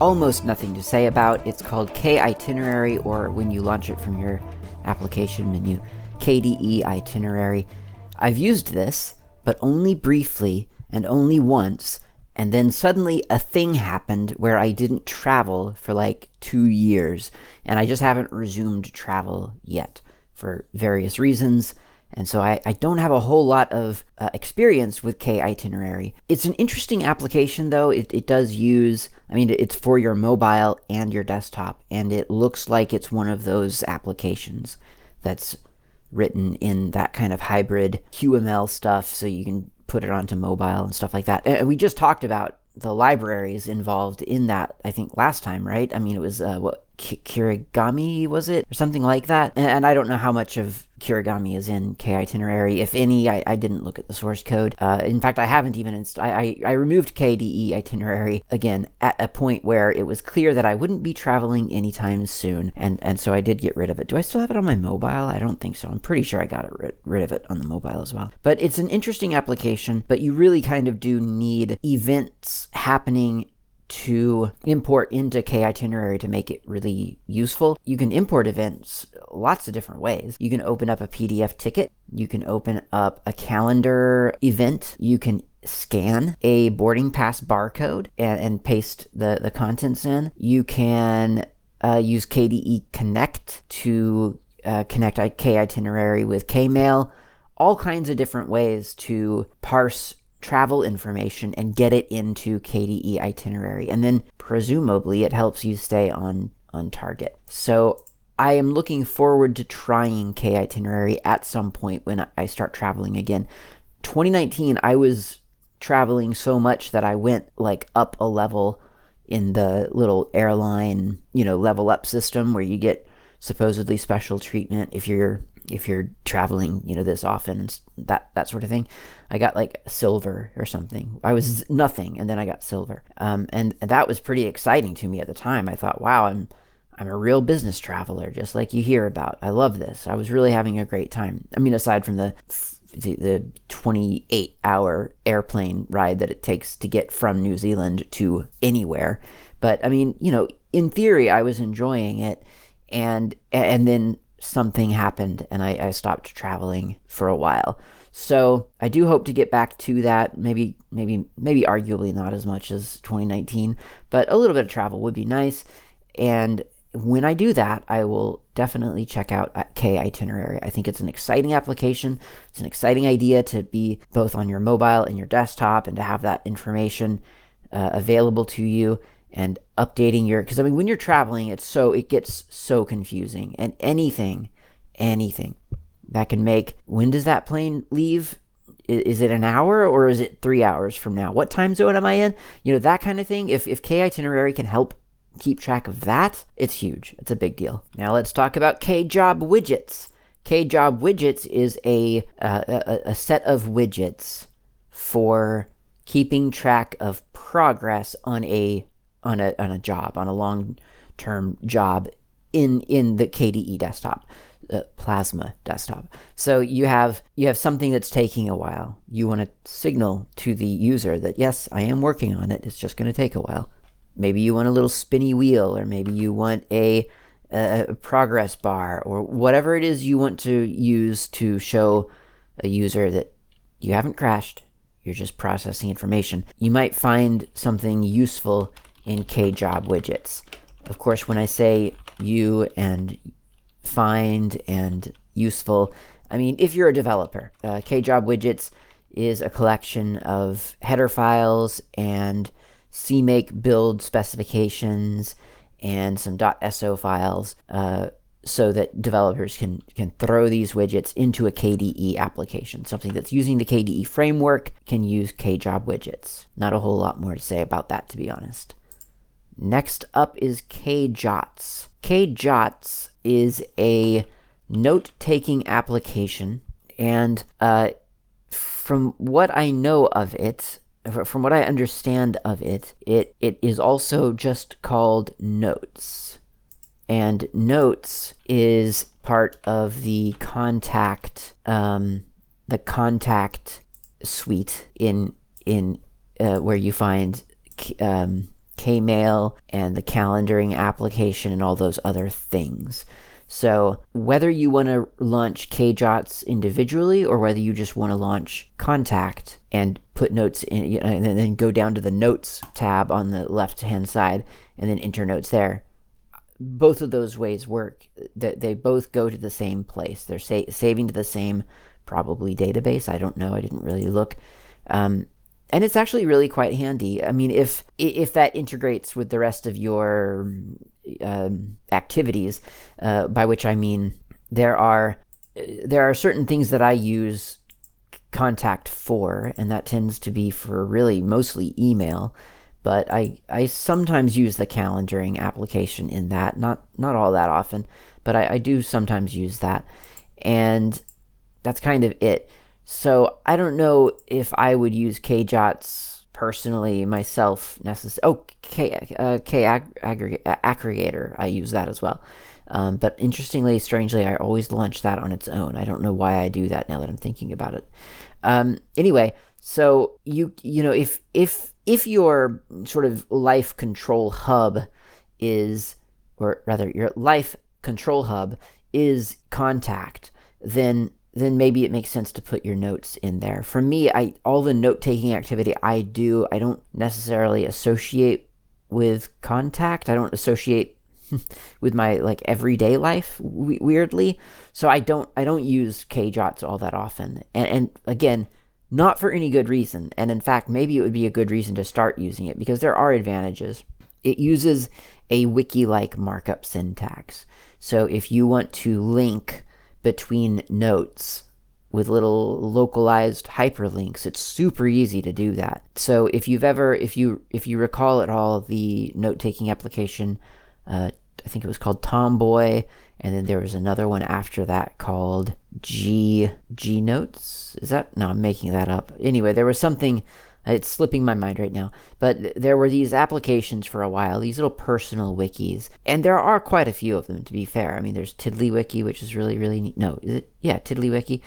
almost nothing to say about. It's called KItinerary, or when you launch it from your application menu, KDE Itinerary. I've used this, but only briefly and only once, and then suddenly a thing happened where I didn't travel for like 2 years, and I just haven't resumed travel yet for various reasons, and so I don't have a whole lot of experience with KItinerary. It's an interesting application, though. It does use, it's for your mobile and your desktop, and it looks like it's one of those applications that's written in that kind of hybrid QML stuff, so you can put it onto mobile and stuff like that. And we just talked about the libraries involved in that, I think, last time, right? It was, Kirigami, was it? Or something like that. And I don't know how much of Kirigami is in KItinerary. If any, I didn't look at the source code. In fact, I haven't even I removed KDE Itinerary, again, at a point where it was clear that I wouldn't be traveling anytime soon, and so I did get rid of it. Do I still have it on my mobile? I don't think so. I'm pretty sure I got rid of it on the mobile as well. But it's an interesting application, but you really kind of do need events happening to import into KItinerary to make it really useful. You can import events lots of different ways. You can open up a PDF ticket. You can open up a calendar event. You can scan a boarding pass barcode and paste the contents in. You can use KDE Connect to connect KItinerary with KMail. All kinds of different ways to parse travel information and get it into KDE Itinerary, and then presumably it helps you stay on target. So I am looking forward to trying KItinerary at some point when I start traveling again. 2019, I was traveling so much that I went like up a level in the little airline, level up system where you get supposedly special treatment if you're traveling, this often, that sort of thing. I got like silver or something. I was nothing, and then I got silver. And that was pretty exciting to me at the time. I thought, wow, I'm a real business traveler, just like you hear about. I love this. I was really having a great time. Aside from the 28-hour airplane ride that it takes to get from New Zealand to anywhere. But in theory, I was enjoying it, and then something happened and I stopped traveling for a while. So I do hope to get back to that, maybe arguably not as much as 2019, but a little bit of travel would be nice. And when I do that, I will definitely check out KItinerary. I think it's an exciting application. It's an exciting idea to be both on your mobile and your desktop and to have that information available to you. And updating because when you're traveling, it gets so confusing, and anything that can make, when does that plane leave? Is it an hour or is it 3 hours from now? What time zone am I in? That kind of thing. If KItinerary can help keep track of that, it's huge. It's a big deal. Now let's talk about KJobWidgets. KJobWidgets is a set of widgets for keeping track of progress on a job, on a long-term job in the KDE desktop, Plasma desktop. So you have something that's taking a while. You want to signal to the user that, yes, I am working on it. It's just going to take a while. Maybe you want a little spinny wheel, or maybe you want a progress bar, or whatever it is you want to use to show a user that you haven't crashed. You're just processing information. You might find something useful in KJobWidgets. Of course, when I say you and find and useful, if you're a developer, KJobWidgets is a collection of header files and CMake build specifications and some .so files, so that developers can throw these widgets into a KDE application. Something that's using the KDE framework can use KJobWidgets. Not a whole lot more to say about that, to be honest. Next up is KJots. KJots is a note-taking application, and from what I know of it, from what I understand of it, it is also just called Notes. And Notes is part of the Kontact suite in where you find KMail and the calendaring application and all those other things. So whether you want to launch KJots individually or whether you just want to launch Kontact and put notes in, and then go down to the Notes tab on the left-hand side and then enter notes there, both of those ways work. They both go to the same place. They're saving to the same, probably, database. I don't know. I didn't really look. And it's actually really quite handy. I mean, if that integrates with the rest of your activities, by which I mean there are certain things that I use Kontact for, and that tends to be for really mostly email. But I sometimes use the calendaring application in that. Not all that often, but I do sometimes use that, and that's kind of it. So I don't know if I would use KJots personally myself necessarily. Oh, KAggregator, I use that as well. But interestingly, strangely, I always launch that on its own. I don't know why I do that now that I'm thinking about it. Anyway, so you know, if your sort of life control hub is, or rather your life control hub is Kontact, then maybe it makes sense to put your notes in there. For me, all the note-taking activity I do, I don't necessarily associate with Kontact. I don't associate with my, like, everyday life, weirdly. So I don't use KJots all that often. And again, not for any good reason. And in fact, maybe it would be a good reason to start using it because there are advantages. It uses a wiki-like markup syntax. So if you want to link between notes with little localized hyperlinks, it's super easy to do that. So if you recall at all, the note-taking application, I think it was called Tomboy, and then there was another one after that called G Notes. Is that? No, I'm making that up. Anyway, there was something, it's slipping my mind right now, but there were these applications for a while, these little personal wikis, and there are quite a few of them, to be fair. I mean, there's TiddlyWiki, which is really, really neat. No, is it? Yeah, TiddlyWiki.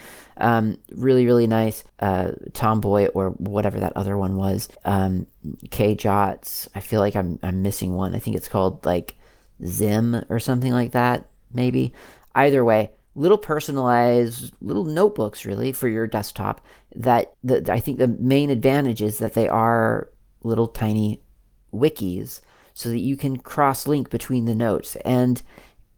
Really, really nice. Tomboy, or whatever that other one was. KJots. I feel like I'm missing one. I think it's called, like, Zim or something like that, maybe. Either way, little personalized little notebooks, really, for your desktop. I think the main advantage is that they are little tiny wikis so that you can cross-link between the notes. And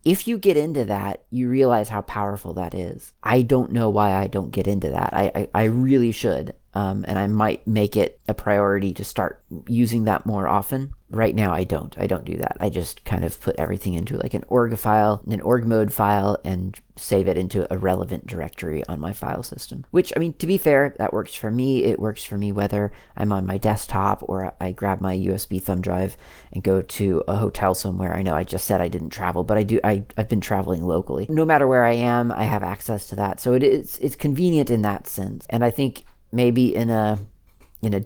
if you get into that, you realize how powerful that is. I don't know why I don't get into that. I really should. And I might make it a priority to start using that more often. Right now, I don't do that. I just kind of put everything into, like, an org file, an org mode file, and save it into a relevant directory on my file system. Which, I mean, to be fair, that works for me. It works for me whether I'm on my desktop or I grab my USB thumb drive and go to a hotel somewhere. I know I just said I didn't travel, but I do. I've been traveling locally. No matter where I am, I have access to that. So it's convenient in that sense. And I think maybe in a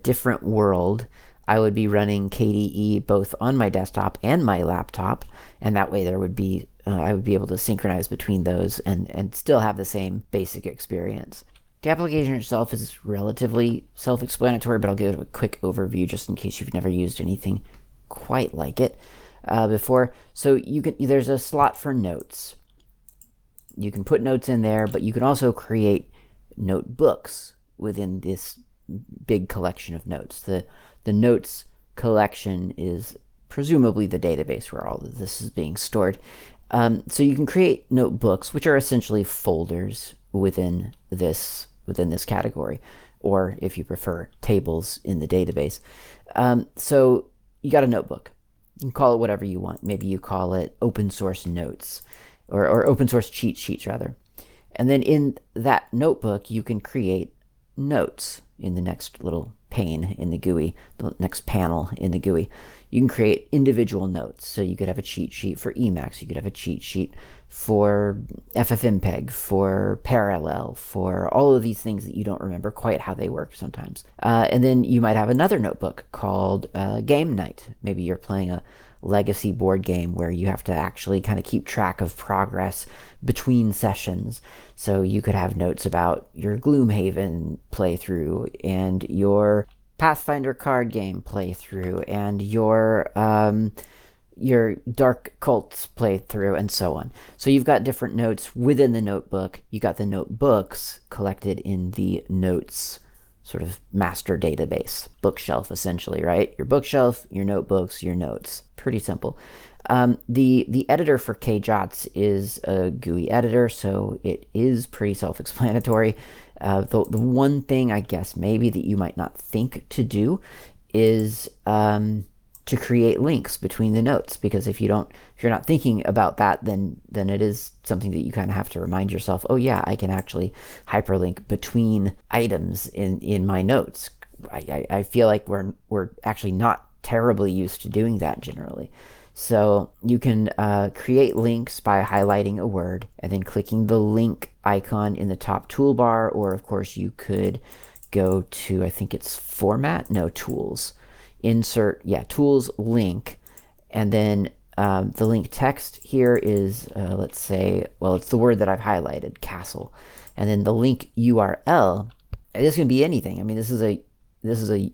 different world, I would be running KDE both on my desktop and my laptop, and that way there would be I would be able to synchronize between those and still have the same basic experience. The application itself is relatively self-explanatory, but I'll give it a quick overview just in case you've never used anything quite like it before. So there's a slot for notes. You can put notes in there, but you can also create notebooks within this big collection of notes. The notes collection is presumably the database where all of this is being stored. So you can create notebooks, which are essentially folders within this category, or if you prefer, tables in the database. So you got a notebook. You can call it whatever you want. Maybe you call it open source notes, or open source cheat sheets, rather. And then in that notebook, you can create notes in the next little pane in the GUI, the next panel in the GUI. you can create individual notes. So you could have a cheat sheet for Emacs, you could have a cheat sheet for FFmpeg, for Parallel, for all of these things that you don't remember quite how they work sometimes. And then you might have another notebook called Game Night. Maybe you're playing a legacy board game where you have to actually kind of keep track of progress between sessions. So you could have notes about your Gloomhaven playthrough and your Pathfinder card game playthrough and your Dark Cults playthrough and so on. So you've got different notes within the notebook. You got the notebooks collected in the notes sort of master database, bookshelf essentially, right? Your bookshelf, your notebooks, your notes. Pretty simple. The editor for KJots is a GUI editor, so it is pretty self-explanatory. The one thing I guess maybe that you might not think to do is to create links between the notes, because if you're not thinking about that, then it is something that you kind of have to remind yourself, oh yeah, I can actually hyperlink between items in my notes. I feel like we're actually not terribly used to doing that generally. So you can create links by highlighting a word and then clicking the link icon in the top toolbar, or of course you could go to, I think it's format, no, tools, insert, yeah, tools, link, and then the link text here is, let's say, well, it's the word that I've highlighted, castle, and then the link URL, and this can be anything. I mean, this is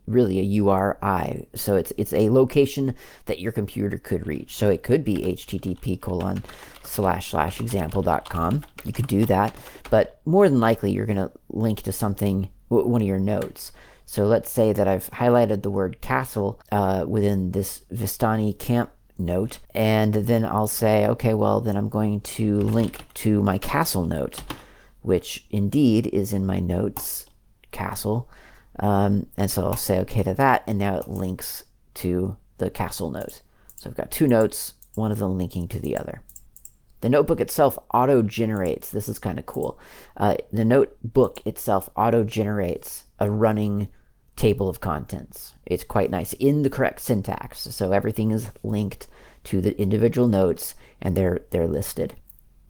really a URI, so it's a location that your computer could reach. So it could be http://example.com. You could do that, but more than likely you're going to link to something, one of your notes. So let's say that I've highlighted the word castle within this Vistani camp note, and then I'll say, okay, well, then I'm going to link to my castle note, which indeed is in my notes, castle. And so I'll say okay to that, and now it links to the castle note. So I've got two notes, one of them linking to the other. The notebook itself auto-generates. This is kind of cool. The notebook itself auto-generates a running table of contents. It's quite nice in the correct syntax. So everything is linked to the individual notes, and they're listed.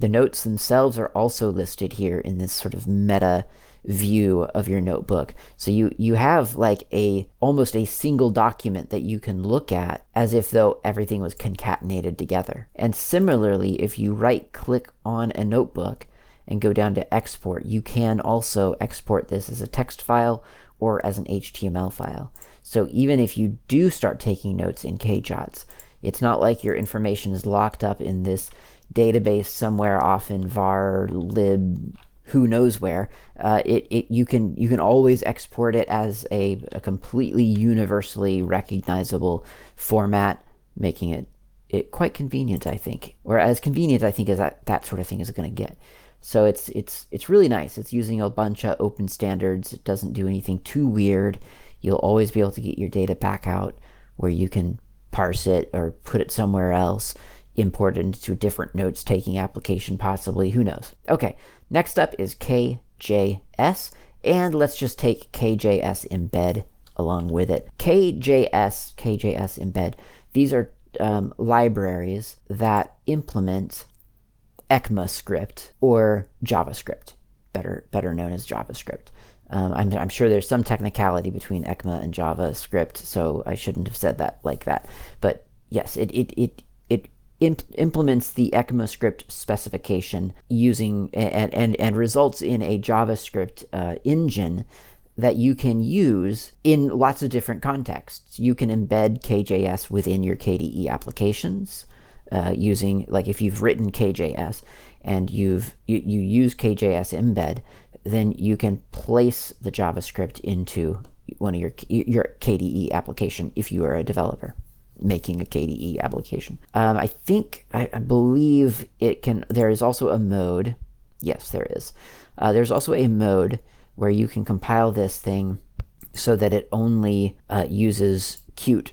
The notes themselves are also listed here in this sort of meta view of your notebook. So you have like almost a single document that you can look at as if though everything was concatenated together. And similarly, if you right click on a notebook and go down to export, you can also export this as a text file or as an HTML file. So even if you do start taking notes in KJots, it's not like your information is locked up in this database somewhere off in var, lib, who knows where. You can always export it as a completely universally recognizable format, making it quite convenient, I think, or as convenient I think as that sort of thing is going to get. So it's really nice. It's using a bunch of open standards. It doesn't do anything too weird. You'll always be able to get your data back out where you can parse it or put it somewhere else, import it into a different notes taking application possibly, who knows. Okay. Next up is KJS, and let's just take KJS embed along with it. KJS embed, these are libraries that implement ECMAScript or JavaScript, better known as JavaScript. I'm sure there's some technicality between ECMA and JavaScript, so I shouldn't have said that like that. But yes, it implements the ECMAScript specification using and results in a JavaScript engine that you can use in lots of different contexts. You can embed KJS within your KDE applications using, like, if you've written KJS and you use KJS embed, then you can place the JavaScript into one of your KDE application if you are a developer making a KDE application. I believe it can, there is also a mode. Yes, there is. There's also a mode where you can compile this thing so that it only uses Qt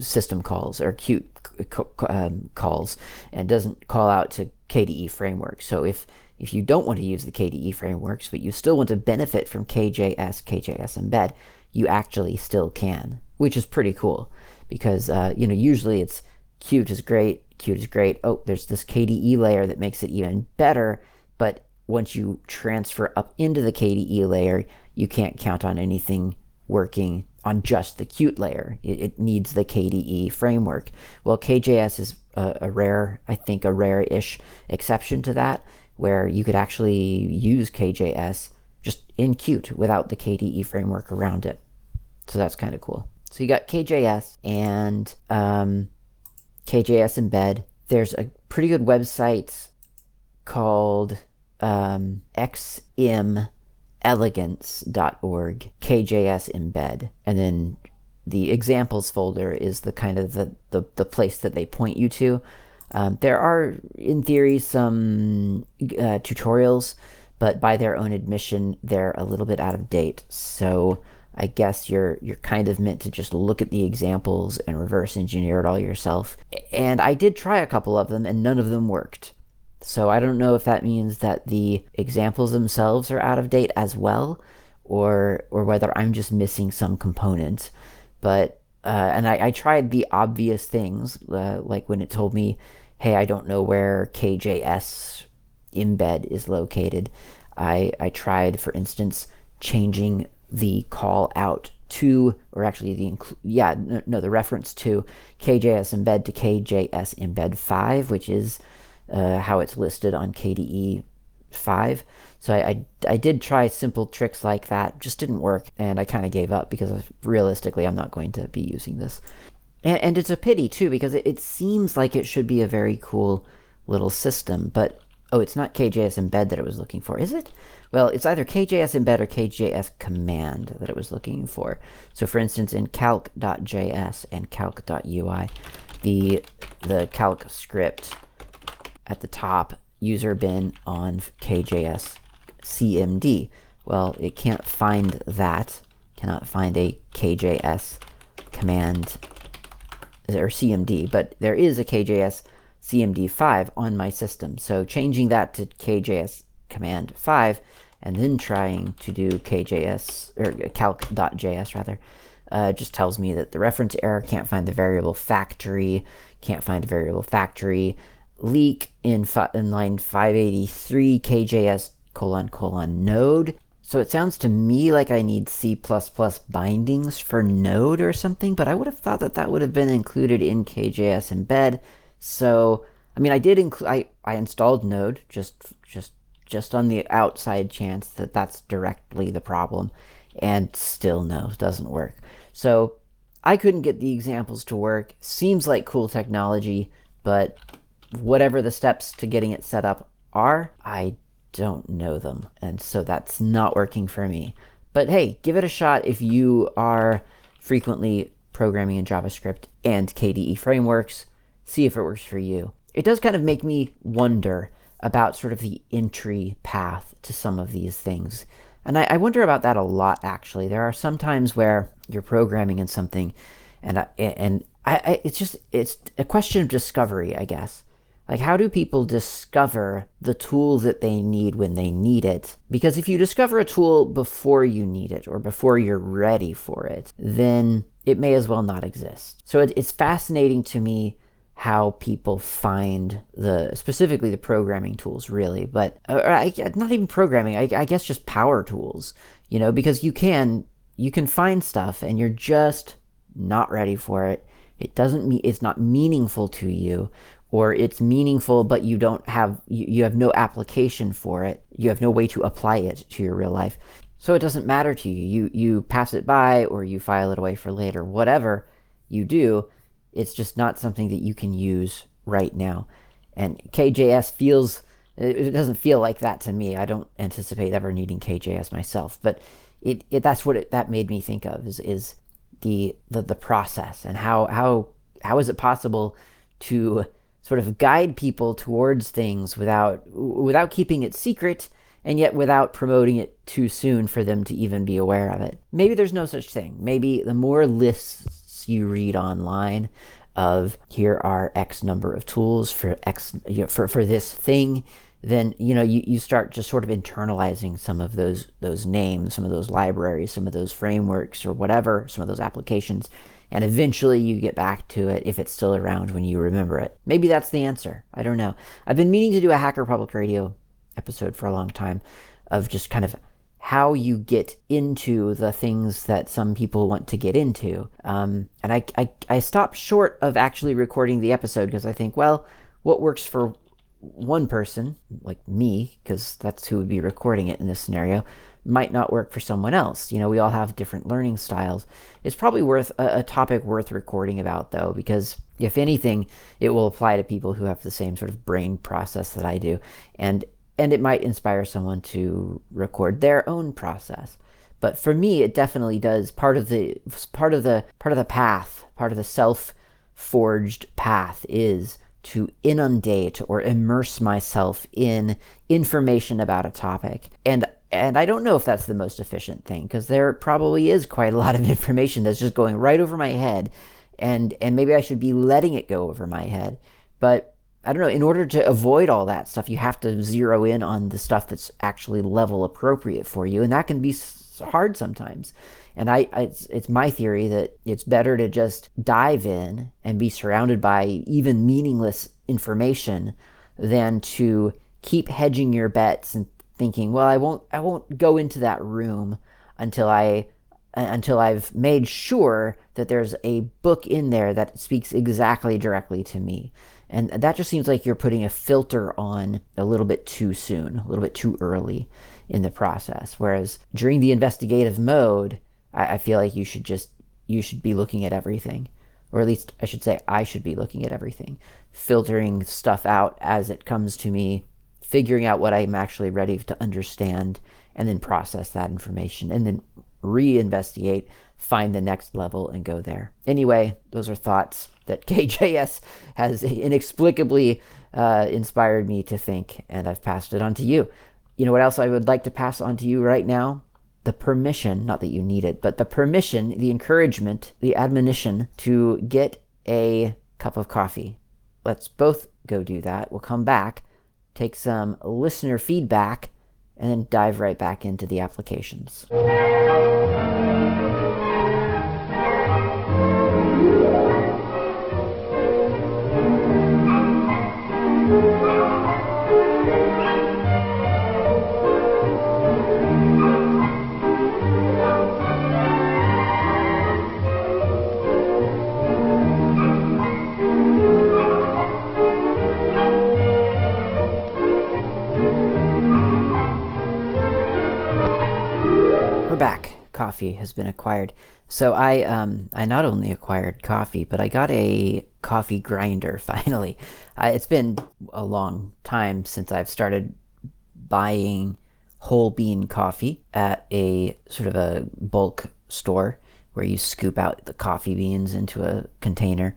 system calls or Qt calls and doesn't call out to KDE frameworks. So if you don't want to use the KDE frameworks, but you still want to benefit from KJS embed, you actually still can. which is pretty cool because, you know, usually it's Qt is great. Oh, there's this KDE layer that makes it even better. But once you transfer up into the KDE layer, you can't count on anything working on just the Qt layer. It needs the KDE framework. Well, KJS is a rare-ish exception to that, where you could actually use KJS just in Qt without the KDE framework around it. So that's kind of cool. So you got KJS and KJS embed. There's a pretty good website called xmelegance.org, KJS embed, and then the examples folder is the kind of the place that they point you to. There are, in theory, some tutorials, but by their own admission, they're a little bit out of date. So I guess you're kind of meant to just look at the examples and reverse engineer it all yourself. And I did try a couple of them, and none of them worked. So I don't know if that means that the examples themselves are out of date as well, or whether I'm just missing some component. But and I tried the obvious things, like when it told me, hey, I don't know where KJS embed is located. I tried, for instance, changing the call out to, or actually the reference to KJS embed to KJS embed 5, which is how it's listed on KDE 5. So I did try simple tricks like that, just didn't work, and I kind of gave up because realistically I'm not going to be using this. And it's a pity too, because it seems like it should be a very cool little system, but oh, it's not KJS embed that it was looking for, is it? Well, it's either KJS embed or KJS command that it was looking for. So for instance, in calc.js and calc.ui, the calc script at the top, user bin on KJS CMD. Well, it can't find that, cannot find a KJS command or CMD, but there is a KJS CMD5 on my system. So changing that to KJS command 5 and then trying to do KJS or calc.js rather, just tells me that the reference error, can't find the variable factory, leak in line 583 KJS : node. So it sounds to me like I need C++ bindings for node or something, but I would have thought that that would have been included in KJS embed. So, I mean, I did include, I installed node just on the outside chance that that's directly the problem, and still no, doesn't work. So I couldn't get the examples to work. Seems like cool technology, but whatever the steps to getting it set up are, I don't know them. And so that's not working for me. But hey, give it a shot if you are frequently programming in JavaScript and KDE frameworks. See if it works for you. It does kind of make me wonder about sort of the entry path to some of these things. And I wonder about that a lot, actually. There are some times where you're programming in something and it's a question of discovery, I guess. Like, how do people discover the tool that they need when they need it? Because if you discover a tool before you need it or before you're ready for it, then it may as well not exist. So it's fascinating to me how people find specifically the programming tools, really, but not even programming, I guess just power tools, you know, because you can find stuff and you're just not ready for it. It's not meaningful to you. Or it's meaningful, but you have no application for it. You have no way to apply it to your real life. So it doesn't matter to you. You pass it by or you file it away for later. Whatever you do, it's just not something that you can use right now. And KJS it doesn't feel like that to me. I don't anticipate ever needing KJS myself, but that's what that made me think of is the process and how is it possible to sort of guide people towards things without keeping it secret, and yet without promoting it too soon for them to even be aware of it. Maybe there's no such thing. Maybe the more lists you read online of here are X number of tools for X, for this thing, then you start just sort of internalizing some of those names, some of those libraries, some of those frameworks or whatever, some of those applications, and eventually you get back to it if it's still around when you remember it. Maybe that's the answer. I don't know. I've been meaning to do a Hacker Public Radio episode for a long time of just kind of how you get into the things that some people want to get into. And I stopped short of actually recording the episode because I think, well, what works for one person, like me, because that's who would be recording it in this scenario, might not work for someone else. You know, we all have different learning styles. It's probably worth a topic worth recording about, though, because if anything, it will apply to people who have the same sort of brain process that I do. And it might inspire someone to record their own process. But for me, it definitely does part of the self-forged path is to inundate or immerse myself in information about a topic. And I don't know if that's the most efficient thing, because there probably is quite a lot of information that's just going right over my head, and maybe I should be letting it go over my head. But I don't know, in order to avoid all that stuff, you have to zero in on the stuff that's actually level appropriate for you, and that can be hard sometimes. And it's my theory that it's better to just dive in and be surrounded by even meaningless information than to keep hedging your bets and thinking, well, I won't go into that room until I've made sure that there's a book in there that speaks exactly directly to me. And that just seems like you're putting a filter on a little bit too soon, a little bit too early in the process. Whereas during the investigative mode, I feel like you should be looking at everything, or at least I should say I should be looking at everything, filtering stuff out as it comes to me, figuring out what I'm actually ready to understand, and then process that information, and then reinvestigate, find the next level, and go there. Anyway, those are thoughts that KJS has inexplicably inspired me to think, and I've passed it on to you. You know what else I would like to pass on to you right now? The permission, not that you need it, but the permission, the encouragement, the admonition to get a cup of coffee. Let's both go do that. We'll come back, take some listener feedback, and then dive right back into the applications. Coffee has been acquired. So I not only acquired coffee, but I got a coffee grinder finally. It's been a long time since I've started buying whole bean coffee at a sort of a bulk store where you scoop out the coffee beans into a container.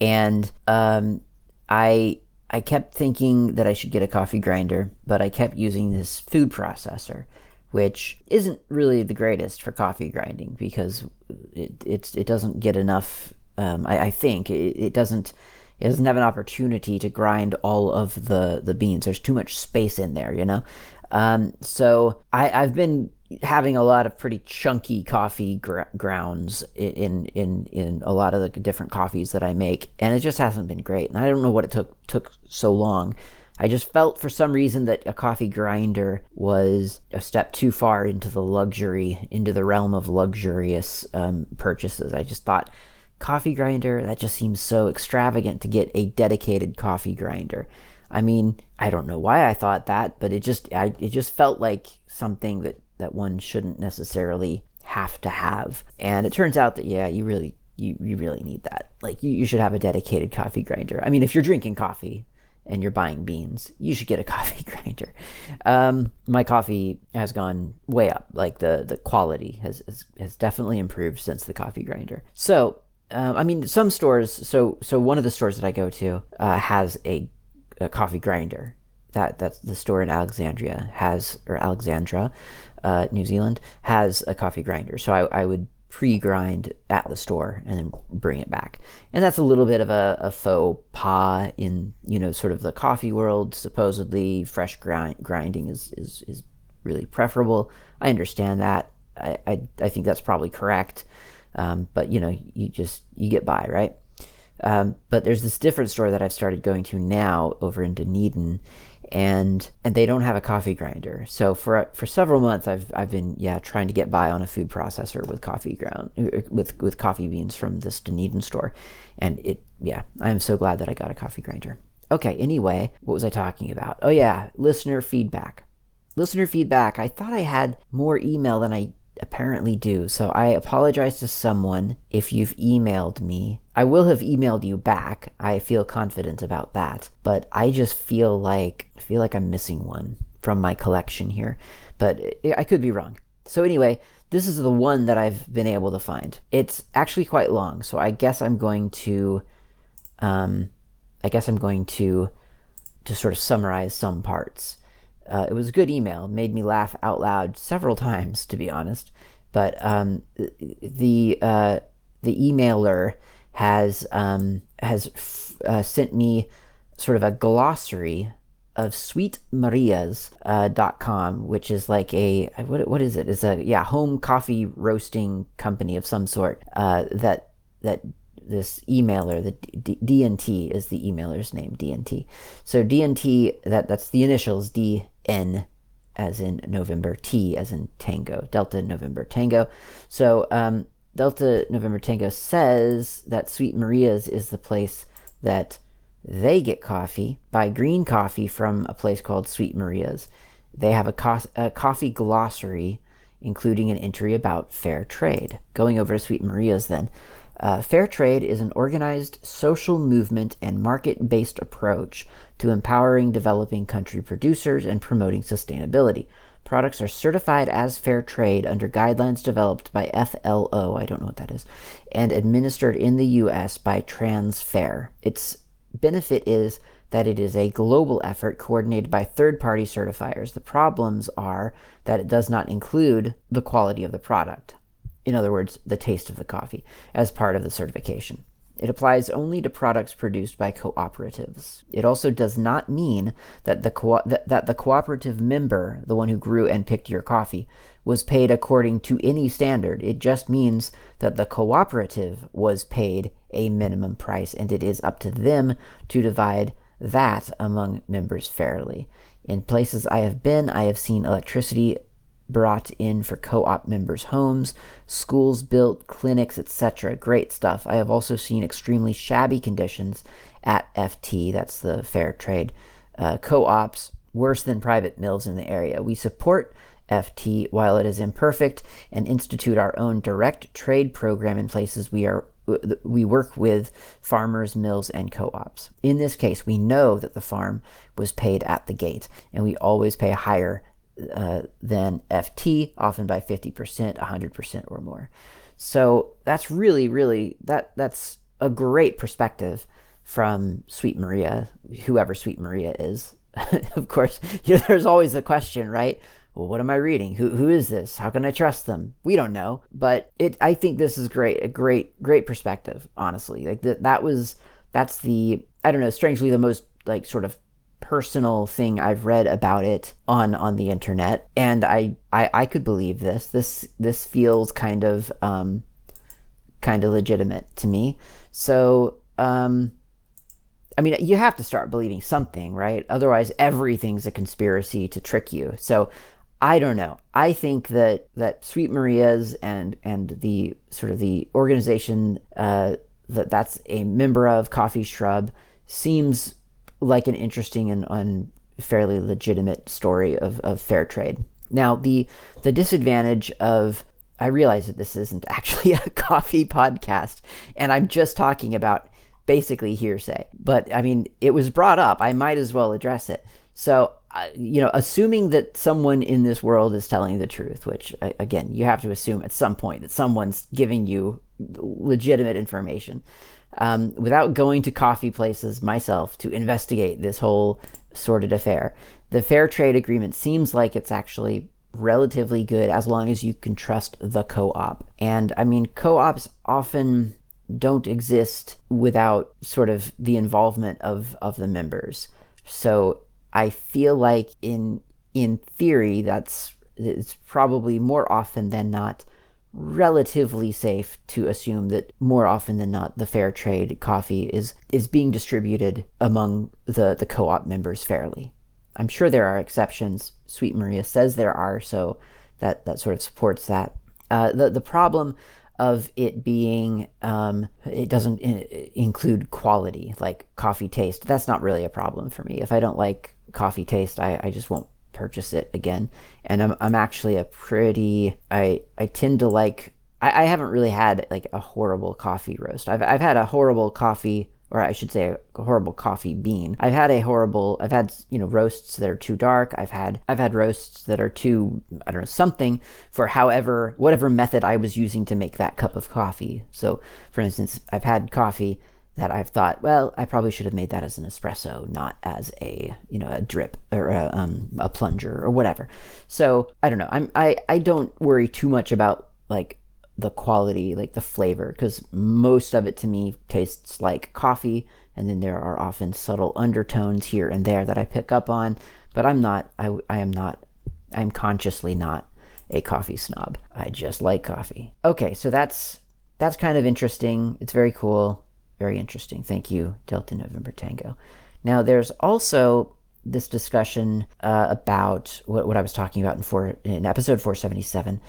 And I kept thinking that I should get a coffee grinder, but I kept using this food processor, which isn't really the greatest for coffee grinding because it doesn't get enough. I think it doesn't have an opportunity to grind all of the beans. There's too much space in there, you know. So I've been having a lot of pretty chunky coffee grounds in a lot of the different coffees that I make, and it just hasn't been great. And I don't know what it took so long. I just felt for some reason that a coffee grinder was a step too far into the realm of luxurious purchases. I just thought, coffee grinder, that just seems so extravagant to get a dedicated coffee grinder. I mean, I don't know why I thought that, but it just felt like something that one shouldn't necessarily have to have. And it turns out that, yeah, you really need that. Like, you should have a dedicated coffee grinder. I mean, if you're drinking coffee and you're buying beans, you should get a coffee grinder. My coffee has gone way up. Like, the quality has definitely improved since the coffee grinder. So, I mean, some stores, so one of the stores that I go to has a coffee grinder. That's the store in Alexandria, New Zealand, has a coffee grinder. So I would pre-grind at the store and then bring it back. And that's a little bit of a faux pas in, you know, sort of the coffee world. Supposedly fresh grinding is really preferable. I understand that. I think that's probably correct. But you know, you get by, right? But there's this different store that I've started going to now over in Dunedin, and they don't have a coffee grinder. So for several months I've been trying to get by on a food processor with coffee coffee beans from this Dunedin store, and I'm so glad that I got a coffee grinder. Okay, anyway, what was I talking about? Oh yeah, listener feedback. Listener feedback. I thought I had more email than I apparently do, so I apologize to someone if you've emailed me. I will have emailed you back. I feel confident about that, but I just feel like I'm missing one from my collection here, but I could be wrong. So anyway, this is the one that I've been able to find. It's actually quite long, so I guess I'm going to to sort of summarize some parts. It was a good email, made me laugh out loud several times, to be honest. But the emailer has sent me sort of a glossary of sweetmarias.com, which is like a what is it? It's a home coffee roasting company of some sort. That this emailer, the DNT is the emailer's name, DNT. So DNT, that's the initials, D. N as in November, T as in Tango, Delta November Tango. So Delta November Tango says that Sweet Maria's is the place that they get coffee, buy green coffee from a place called Sweet Maria's. They have a coffee glossary, including an entry about fair trade. Going over to Sweet Maria's then. Fair trade is an organized social movement and market-based approach to empowering developing country producers and promoting sustainability. Products are certified as fair trade under guidelines developed by FLO, I don't know what that is, and administered in the U.S. by Transfair. Its benefit is that it is a global effort coordinated by third-party certifiers. The problems are that it does not include the quality of the product. In other words, the taste of the coffee, as part of the certification. It applies only to products produced by cooperatives. It also does not mean that the cooperative member, the one who grew and picked your coffee, was paid according to any standard. It just means that the cooperative was paid a minimum price, and it is up to them to divide that among members fairly. In places I have been, I have seen electricity brought in for co-op members' homes, schools built, clinics, etc. Great stuff. I have also seen extremely shabby conditions at FT, that's the fair trade co-ops, worse than private mills in the area. We support FT while it is imperfect and institute our own direct trade program in places we work with farmers, mills, and co-ops. In this case, we know that the farm was paid at the gate, and we always pay higher than FT, often by 50%, 100% or more. So that's really that's a great perspective from Sweet Maria, whoever Sweet Maria is. Of course, there's always the question, right? Well, what am I reading? Who is this? How can I trust them? We don't know, but I think this is a great perspective, honestly. Like that's the, I don't know, strangely the most like sort of personal thing I've read about it on the internet, and I could believe this feels kind of legitimate to me. So I mean, you have to start believing something, right? Otherwise everything's a conspiracy to trick you. So I don't know, I think that Sweet Maria's and the sort of the organization that's a member of, Coffee Shrub, seems like an interesting and fairly legitimate story of fair trade. Now, the disadvantage of, I realize that this isn't actually a coffee podcast, and I'm just talking about basically hearsay, but I mean, it was brought up, I might as well address it. So, assuming that someone in this world is telling the truth, which again, you have to assume at some point that someone's giving you legitimate information. Without going to coffee places myself to investigate this whole sordid affair, the fair trade agreement seems like it's actually relatively good as long as you can trust the co-op. And I mean, co-ops often don't exist without sort of the involvement of the members. So I feel like in theory, it's probably more often than not relatively safe to assume that more often than not the fair trade coffee is being distributed among the co-op members fairly. I'm sure there are exceptions. Sweet Maria says there are, so that sort of supports that. The problem of it being, it doesn't include quality, like coffee taste. That's not really a problem for me. If I don't like coffee taste, I just won't purchase it again. And I'm actually a pretty, I tend to like, I haven't really had like a horrible coffee roast. I've had a horrible coffee, or I should say a horrible coffee bean. I've had, roasts that are too dark. I've had roasts that are too, I don't know, something for whatever method I was using to make that cup of coffee. So for instance, I've had coffee that I've thought, well, I probably should have made that as an espresso, not as a drip or a plunger or whatever. So I don't know. I don't worry too much about like the quality, like the flavor, because most of it to me tastes like coffee. And then there are often subtle undertones here and there that I pick up on, but I'm consciously not a coffee snob. I just like coffee. Okay. So that's kind of interesting. It's very cool. Very interesting. Thank you, Delta November Tango. Now, there's also this discussion about what I was talking about in episode 477,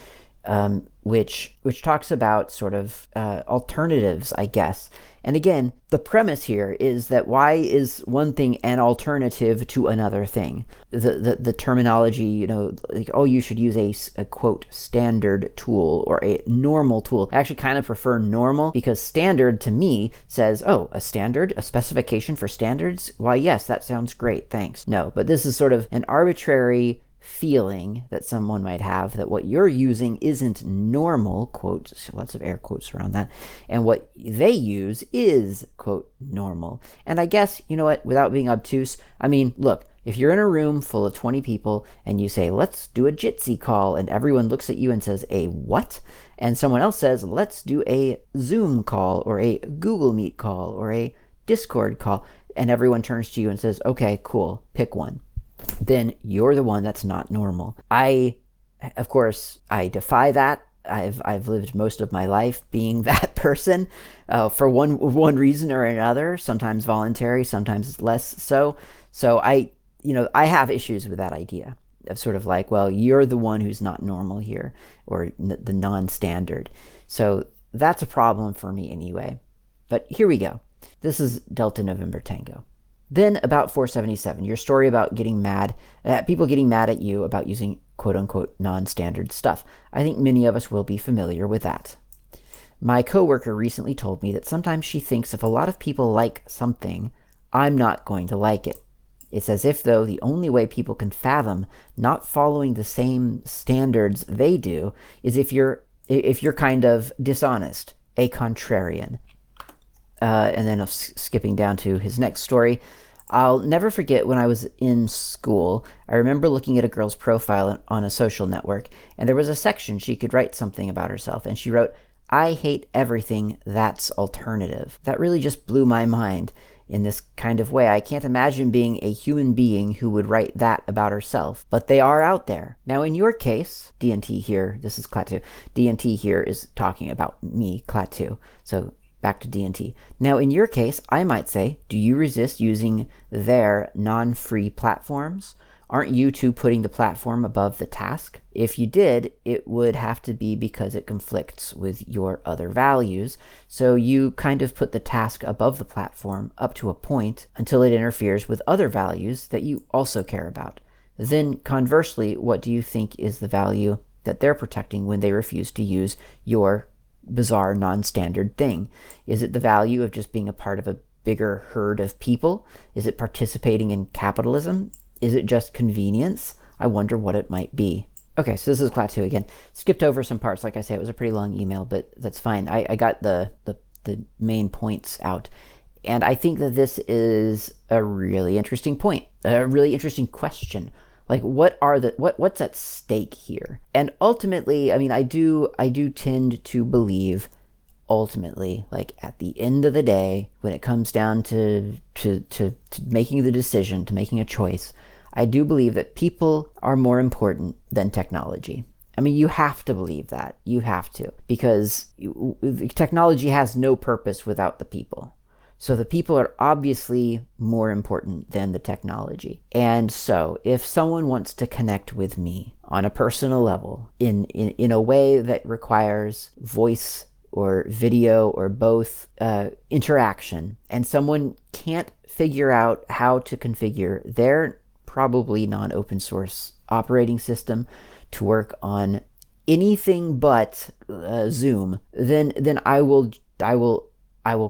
which talks about sort of alternatives, I guess. And again, the premise here is that why is one thing an alternative to another thing? The terminology, like, oh, you should use a quote, standard tool or a normal tool. I actually kind of prefer normal, because standard to me says, oh, a standard, a specification for standards? Why, yes, that sounds great, thanks. No, but this is sort of an arbitrary feeling that someone might have that what you're using isn't normal, quotes, lots of air quotes around that, and what they use is, quote, normal. And I guess, you know what, without being obtuse, I mean, look, if you're in a room full of 20 people and you say, let's do a Jitsi call, and everyone looks at you and says, a what? And someone else says, let's do a Zoom call or a Google Meet call or a Discord call, and everyone turns to you and says, okay, cool, pick one, then you're the one that's not normal. I defy that. I've lived most of my life being that person for one reason or another, sometimes voluntary, sometimes less so. So I have issues with that idea of sort of like, well, you're the one who's not normal here, or the non-standard. So that's a problem for me anyway. But here we go. This is Delta November Tango. Then about 477, your story about getting mad at people getting mad at you about using quote-unquote non-standard stuff. I think many of us will be familiar with that. My coworker recently told me that sometimes she thinks if a lot of people like something, I'm not going to like it. It's as if though the only way people can fathom not following the same standards they do is if you're kind of dishonest, a contrarian. And then skipping down to his next story. I'll never forget when I was in school, I remember looking at a girl's profile on a social network, and there was a section she could write something about herself, and she wrote, I hate everything that's alternative. That really just blew my mind in this kind of way. I can't imagine being a human being who would write that about herself, but they are out there. Now in your case, D&T here, this is Klaatu. D&T here is talking about me, Klaatu. So back to D&T. Now, in your case, I might say, do you resist using their non-free platforms? Aren't you two putting the platform above the task? If you did, it would have to be because it conflicts with your other values. So you kind of put the task above the platform up to a point until it interferes with other values that you also care about. Then conversely, what do you think is the value that they're protecting when they refuse to use your bizarre non-standard thing? Is it the value of just being a part of a bigger herd of people? Is it participating in capitalism? Is it just convenience? I wonder what it might be. Okay, so this is Klaatu again. Skipped over some parts. Like I say, it was a pretty long email, but that's fine. I got the main points out. And I think that this is a really interesting point, a really interesting question. Like, what are the what's at stake here? And ultimately, I mean, I do tend to believe, ultimately, like at the end of the day, when it comes down to making the decision, to making a choice, I do believe that people are more important than technology. I mean, you have to believe that. You have to, because technology has no purpose without the people. So the people are obviously more important than the technology. And so if someone wants to connect with me on a personal level in a way that requires voice or video or both interaction, and someone can't figure out how to configure their probably non-open source operating system to work on anything but Zoom, then I will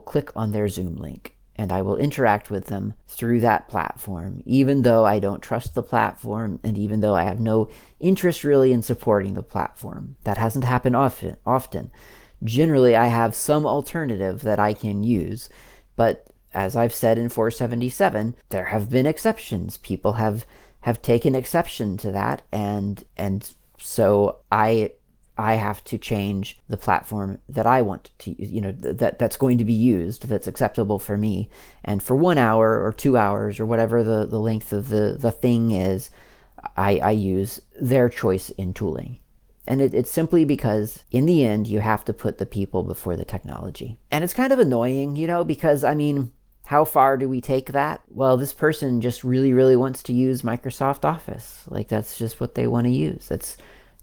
click on their Zoom link, and I will interact with them through that platform, even though I don't trust the platform, and even though I have no interest really in supporting the platform. That hasn't happened often. Generally, I have some alternative that I can use, but as I've said in 477, there have been exceptions. People have taken exception to that, and so I have to change the platform that I want to use, you know, that's going to be used, that's acceptable for me. And for 1 hour or 2 hours or whatever the length of the thing is, I use their choice in tooling. And it's simply because in the end, you have to put the people before the technology. And it's kind of annoying, you know, because I mean, how far do we take that? Well, this person just really, really wants to use Microsoft Office. Like, that's just what they want to use.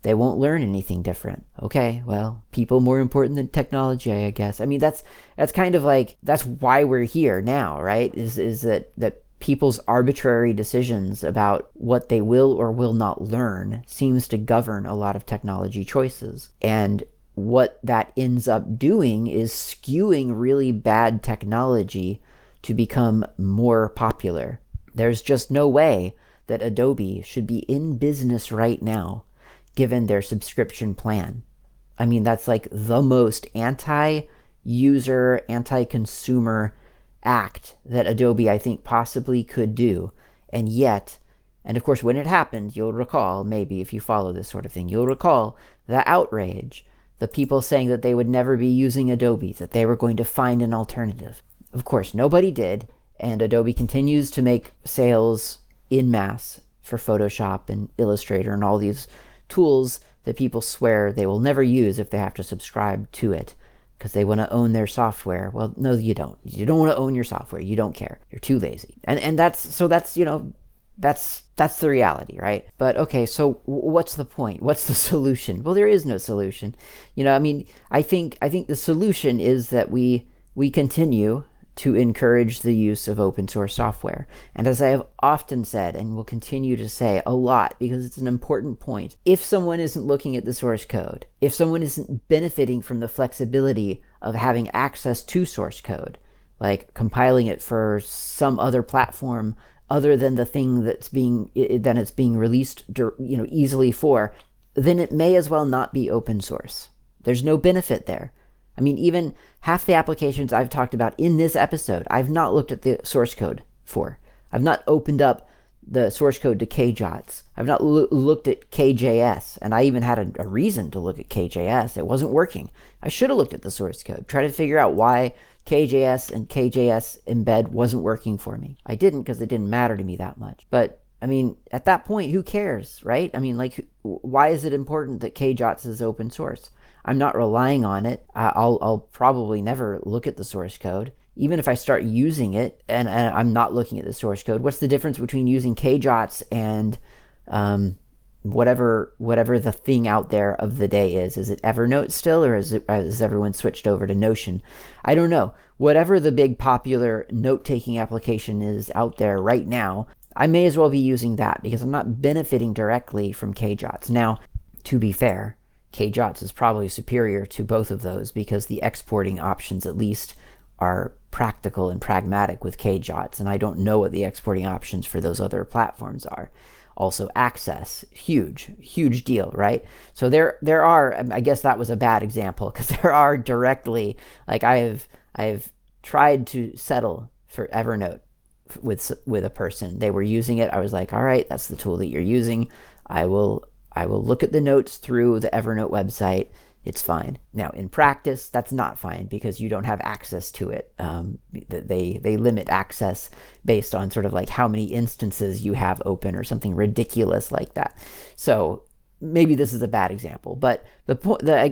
They won't learn anything different. Okay, well, people more important than technology, I guess. I mean, that's kind of like, that's why we're here now, right? Is that people's arbitrary decisions about what they will or will not learn seems to govern a lot of technology choices. And what that ends up doing is skewing really bad technology to become more popular. There's just no way that Adobe should be in business right now, given their subscription plan. I mean, that's like the most anti-user, anti-consumer act that Adobe, I think, possibly could do. And yet, and of course, when it happened, you'll recall, maybe if you follow this sort of thing, you'll recall the outrage, the people saying that they would never be using Adobe, that they were going to find an alternative. Of course, nobody did, and Adobe continues to make sales en masse for Photoshop and Illustrator and all these tools that people swear they will never use if they have to subscribe to it because they want to own their software. Well, no, you don't. You don't want to own your software. You don't care. You're too lazy. And that's, you know, that's the reality, right? But okay, so what's the point? What's the solution? Well, there is no solution. You know, I mean, I think the solution is that we continue to encourage the use of open source software. And as I have often said, and will continue to say a lot, because it's an important point, if someone isn't looking at the source code, if someone isn't benefiting from the flexibility of having access to source code, like compiling it for some other platform other than the thing that it's being released, you know, easily for, then it may as well not be open source. There's no benefit there. I mean, even half the applications I've talked about in this episode, I've not looked at the source code for. I've not opened up the source code to KJots. I've not looked at KJS, and I even had a reason to look at KJS. It wasn't working. I should have looked at the source code, try to figure out why KJS and KJS embed wasn't working for me. I didn't, because it didn't matter to me that much. But I mean, at that point, who cares, right? I mean, like, why is it important that KJots is open source? I'm not relying on it. I'll probably never look at the source code. Even if I start using it and I'm not looking at the source code, what's the difference between using KJots and whatever the thing out there of the day is? Is it Evernote still, or has everyone switched over to Notion? I don't know. Whatever the big popular note-taking application is out there right now, I may as well be using that, because I'm not benefiting directly from KJots. Now, to be fair, KJots is probably superior to both of those, because the exporting options at least are practical and pragmatic with KJots, and I don't know what the exporting options for those other platforms are. Also, access, huge deal, right? So there are, I guess that was a bad example, because there are directly, like, I've tried to settle for Evernote with a person. They were using it. I was like, all right, that's the tool that you're using. I will look at the notes through the Evernote website. It's fine. Now, in practice, that's not fine because you don't have access to it. They limit access based on sort of like how many instances you have open or something ridiculous like that. So maybe this is a bad example, but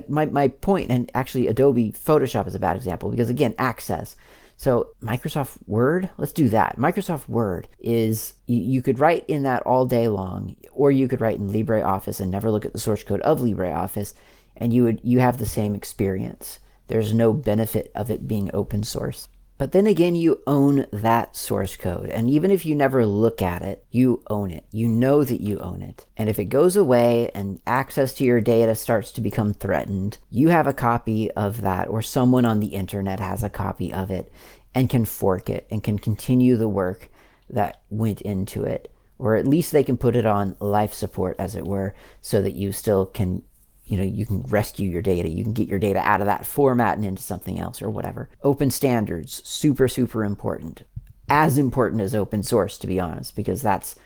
my point, and actually Adobe Photoshop is a bad example because, again, access. So Microsoft Word, let's do that. Microsoft Word is, you could write in that all day long, or you could write in LibreOffice and never look at the source code of LibreOffice, and you have the same experience. There's no benefit of it being open source. But then again, you own that source code. And even if you never look at it, you own it. You know that you own it. And if it goes away and access to your data starts to become threatened, you have a copy of that, or someone on the internet has a copy of it and can fork it and can continue the work that went into it. Or at least they can put it on life support, as it were, so that you still can, you can rescue your data. You can get your data out of that format and into something else or whatever. Open standards, super, super important. As important as open source, to be honest, because that's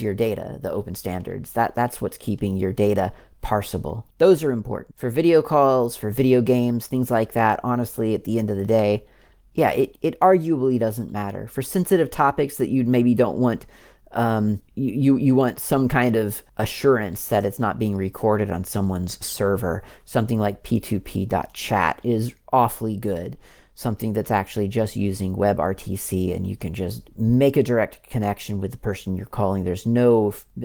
your data, the open standards. That's what's keeping your data parsable. Those are important for video calls, for video games, things like that. Honestly, at the end of the day, yeah, it arguably doesn't matter. For sensitive topics that you maybe don't want, you want some kind of assurance that it's not being recorded on someone's server. Something like p2p.chat is awfully good. Something that's actually just using WebRTC, and you can just make a direct connection with the person you're calling. There's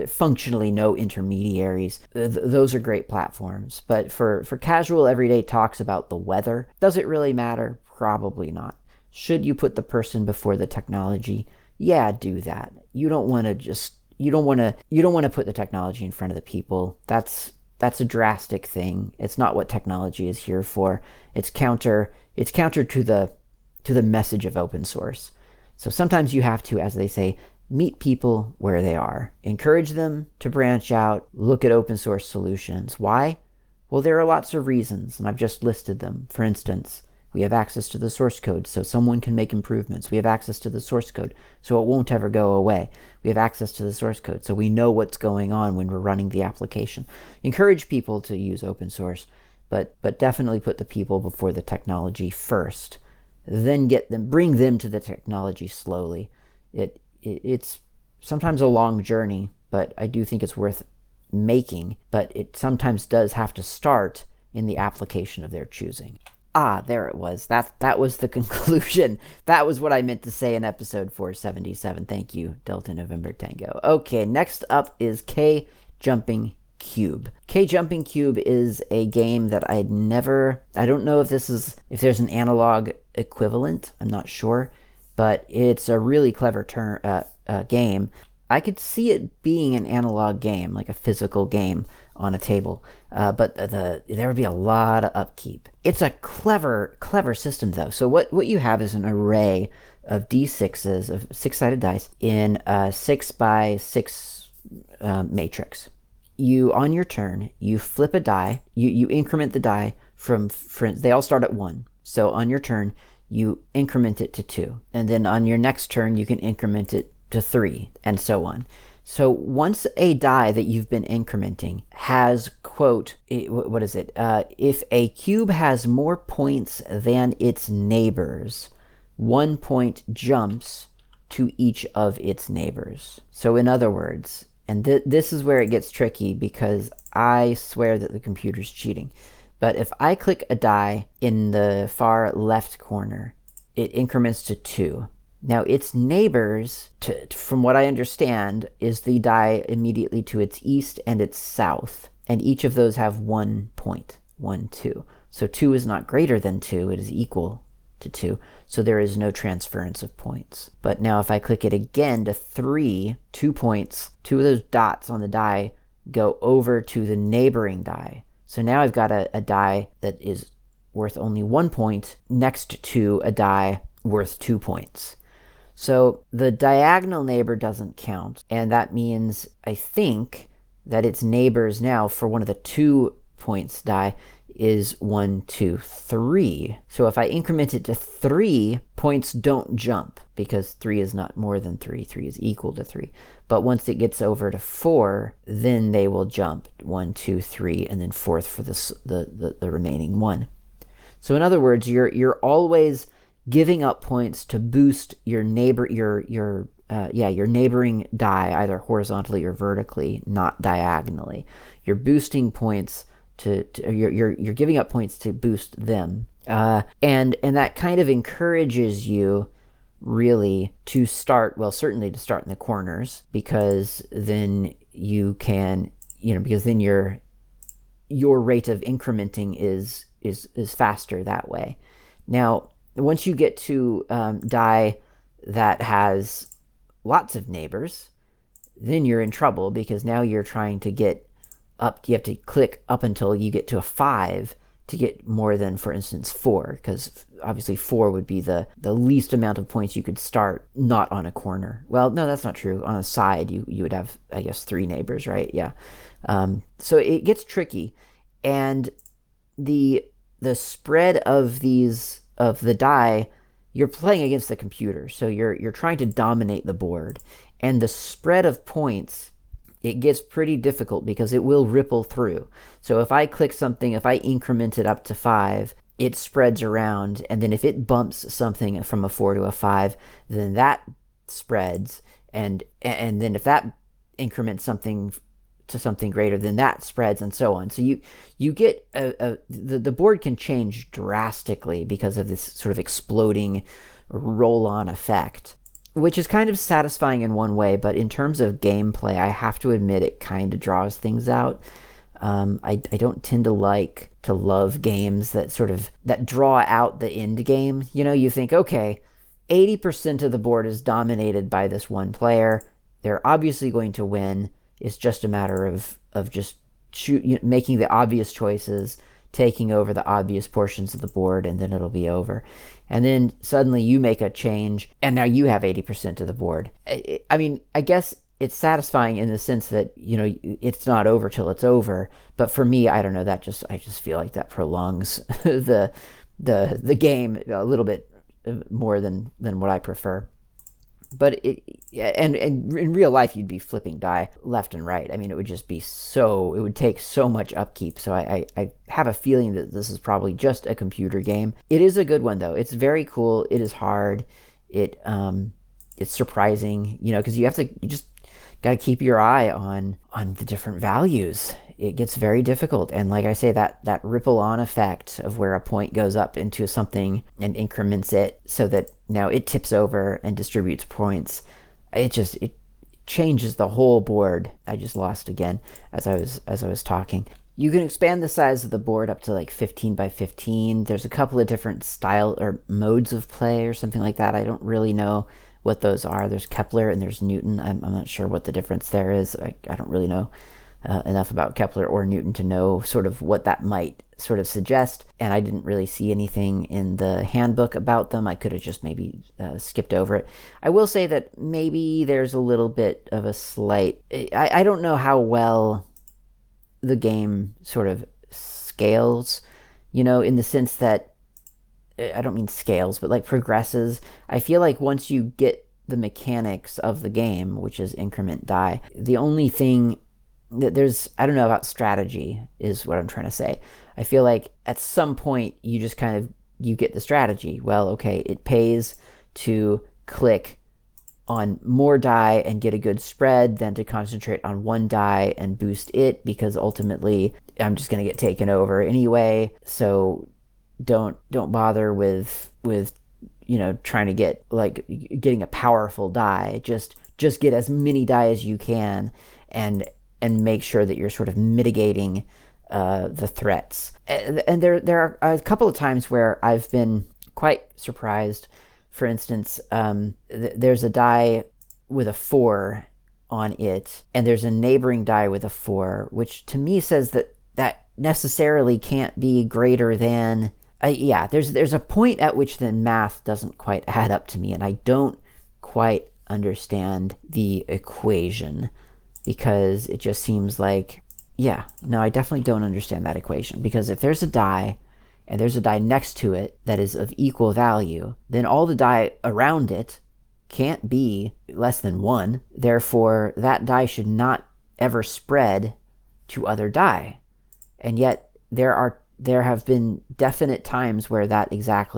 functionally no intermediaries. Those are great platforms. But for casual everyday talks about the weather, does it really matter? Probably not. Should you put the person before the technology? Yeah, do that. You don't want to put the technology in front of the people. That's a drastic thing. It's not what technology is here for. It's counter to the message of open source. So sometimes you have to, as they say, meet people where they are. Encourage them to branch out, look at open source solutions. Why? Well, there are lots of reasons, and I've just listed them. For instance, we have access to the source code, so someone can make improvements. We have access to the source code, so it won't ever go away. We have access to the source code, so we know what's going on when we're running the application. Encourage people to use open source, but definitely put the people before the technology first. Then bring them to the technology slowly. It's sometimes a long journey, but I do think it's worth making. But it sometimes does have to start in the application of their choosing. Ah, there it was. That was the conclusion. That was what I meant to say in episode 477. Thank you, Delta November Tango. Okay, next up is KJumping Cube. KJumping Cube is a game that I don't know if there's an analog equivalent. I'm not sure, but it's a really clever game. I could see it being an analog game, like a physical game on a table, but there would be a lot of upkeep. It's a clever system, though. So what you have is an array of d6s, of six-sided dice, in a 6x6 matrix. You, on your turn, you flip a die, you increment the die from they all start at 1. So on your turn, you increment it to 2. And then on your next turn, you can increment it to 3, and so on. So once a die that you've been incrementing has, quote, what is it? If a cube has more points than its neighbors, 1 point jumps to each of its neighbors. So in other words, and this is where it gets tricky, because I swear that the computer's cheating. But if I click a die in the far left corner, it increments to 2. Now, its neighbors, from what I understand, is the die immediately to its east and its south. And each of those have 1 point, 1, 2. So 2 is not greater than 2, it is equal to 2. So there is no transference of points. But now if I click it again to 3, 2 points, 2 of those dots on the die go over to the neighboring die. So now I've got a die that is worth only 1 point next to a die worth 2 points. So the diagonal neighbor doesn't count, and that means, I think, that its neighbors now, for one of the 2 points die, is 1, 2, 3. So if I increment it to 3, points don't jump because 3 is not more than 3. 3 is equal to 3. But once it gets over to 4, then they will jump 1, 2, 3, and then 4th for the remaining 1. So in other words, you're always giving up points to boost your neighbor, your neighboring die, either horizontally or vertically, not diagonally. You're boosting points you're giving up points to boost them, and that kind of encourages you really to start, well, certainly to start in the corners, because then you can, because then your rate of incrementing is faster that way. Now, once you get to die that has lots of neighbors, then you're in trouble, because now you're trying to get up. You have to click up until you get to a 5 to get more than, for instance, 4, because obviously 4 would be the least amount of points you could start, not on a corner. Well, no, that's not true. On a side, you would have, I guess, 3 neighbors, right? Yeah. So it gets tricky, and the spread of these, of the die, you're playing against the computer, so you're trying to dominate the board, and the spread of points, it gets pretty difficult because it will ripple through. So if I click something, if I increment it up to 5, it spreads around, and then if it bumps something from a 4 to a 5, then that spreads, and then if that increments something to something greater, then that spreads, and so on. So you get the board can change drastically because of this sort of exploding roll-on effect, which is kind of satisfying in one way, but in terms of gameplay, I have to admit it kind of draws things out. I don't tend to love games that draw out the end game. You think, okay, 80% of the board is dominated by this one player. They're obviously going to win. It's just a matter of just making the obvious choices, taking over the obvious portions of the board, and then it'll be over. And then suddenly you make a change, and now you have 80% of the board. I mean, I guess it's satisfying in the sense that, it's not over till it's over. But for me, I don't know, I just feel like that prolongs the game a little bit more than what I prefer. But and in real life, you'd be flipping die left and right. I mean, it would just be it would take so much upkeep. So I have a feeling that this is probably just a computer game. It is a good one, though. It's very cool. It is hard. It's surprising, because you just got to keep your eye on the different values. It gets very difficult. And like I say, that ripple on effect of where a point goes up into something and increments it so that now it tips over and distributes points. It changes the whole board. I just lost again as I was talking. You can expand the size of the board up to 15 by 15. There's a couple of different style or modes of play or something like that. I don't really know what those are. There's Kepler and there's Newton. I'm not sure what the difference there is. I don't really know enough about Kepler or Newton to know what that might suggest, and I didn't really see anything in the handbook about them. I could have just maybe skipped over it. I will say that maybe there's a little bit of a slight... I don't know how well the game scales, in the sense that... I don't mean scales, but progresses. I feel like once you get the mechanics of the game, which is increment die, the only thing... I don't know about strategy is what I'm trying to say. I feel like at some point you just you get the strategy. Well, okay, it pays to click on more die and get a good spread than to concentrate on one die and boost it, because ultimately I'm just going to get taken over anyway. So don't bother with trying to get getting a powerful die. Just get as many die as you can and make sure that you're mitigating the threats. And there are a couple of times where I've been quite surprised. For instance, there's a die with a 4 on it, and there's a neighboring die with a 4, which to me says that necessarily can't be greater than... there's a point at which then math doesn't quite add up to me, and I don't quite understand the equation, because it just seems like Yeah, no, I definitely don't understand that equation, because if there's a die and there's a die next to it that is of equal value, then all the die around it can't be less than 1. Therefore, that die should not ever spread to other die. And yet there have been definite times where that exact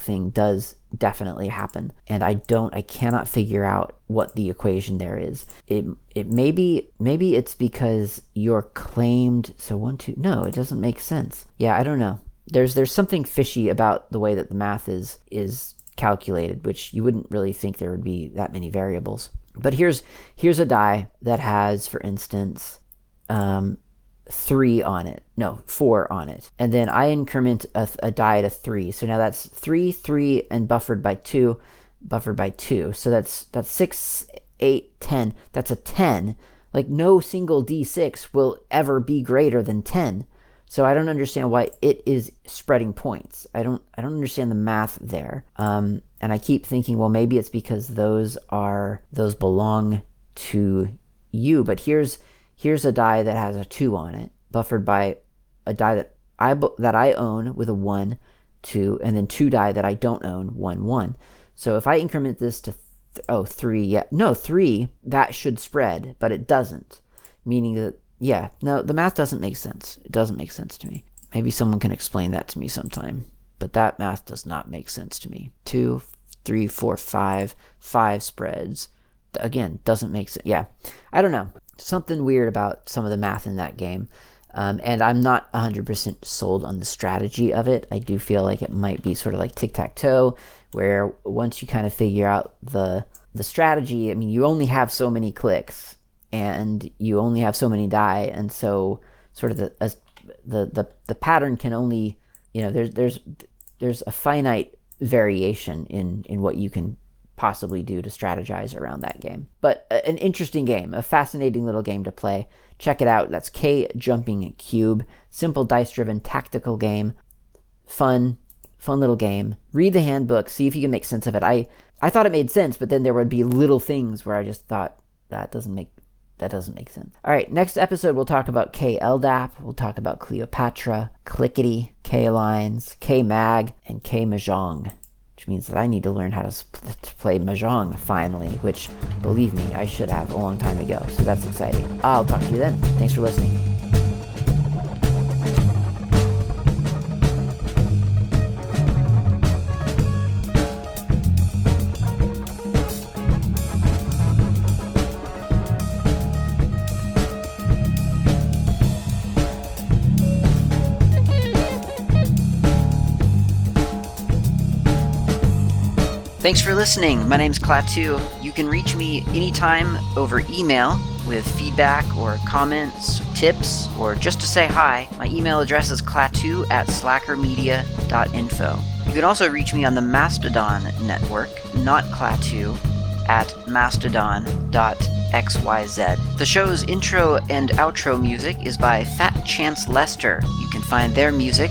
thing does definitely happen, and I cannot figure out what the equation there is. It maybe it's because you're claimed, so 1, 2, no, it doesn't make sense. Yeah, I don't know. There's something fishy about the way that the math is calculated, which you wouldn't really think there would be that many variables. But here's a die that has, for instance, 3 on it. No, 4 on it. And then I increment a die to 3. So now that's 3, 3, and buffered by 2. So that's 6, 8, 10. That's a 10. Like, no single D6 will ever be greater than 10. So I don't understand why it is spreading points. I don't understand the math there. And I keep thinking, well, maybe it's because those belong to you. But here's a die that has a 2 on it, buffered by a die that I own with a 1, 2, and then 2 die that I don't own, 1, 1. So if I increment this to 3, yeah, no, 3, that should spread, but it doesn't. Meaning that, yeah, no, the math doesn't make sense. It doesn't make sense to me. Maybe someone can explain that to me sometime, but that math does not make sense to me. 2, 3, 4, 5 spreads. Again, doesn't make sense. Yeah, I don't know. Something weird about some of the math in that game, and I'm not 100% sold on the strategy of it. I do feel like it might be sort of like tic-tac-toe, where once you kind of figure out the strategy, I mean, you only have so many clicks, and you only have so many die, and so sort of the pattern can only, you know, there's a finite variation in what you can possibly do to strategize around that game. But an interesting game, a fascinating little game to play. Check it out. That's K Jumping Cube. Simple dice-driven tactical game. Fun little game. Read the handbook. See if you can make sense of it. I thought it made sense, but then there would be little things where I just thought that doesn't make sense. All right, next episode we'll talk about KLDAP. We'll talk about Cleopatra, Clickety, K-Lines, KMag, and K-Mahjong. Which means that I need to learn how to play Mahjong finally, which, believe me, I should have a long time ago, so that's exciting. I'll talk to you then. Thanks for listening. Thanks for listening. My name's Klaatu. You can reach me anytime over email with feedback or comments, tips, or just to say hi. My email address is klaatu@slackermedia.info. You can also reach me on the Mastodon network, not Klaatu, at mastodon.xyz. The show's intro and outro music is by Fat Chance Lester. You can find their music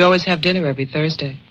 We always have dinner every Thursday.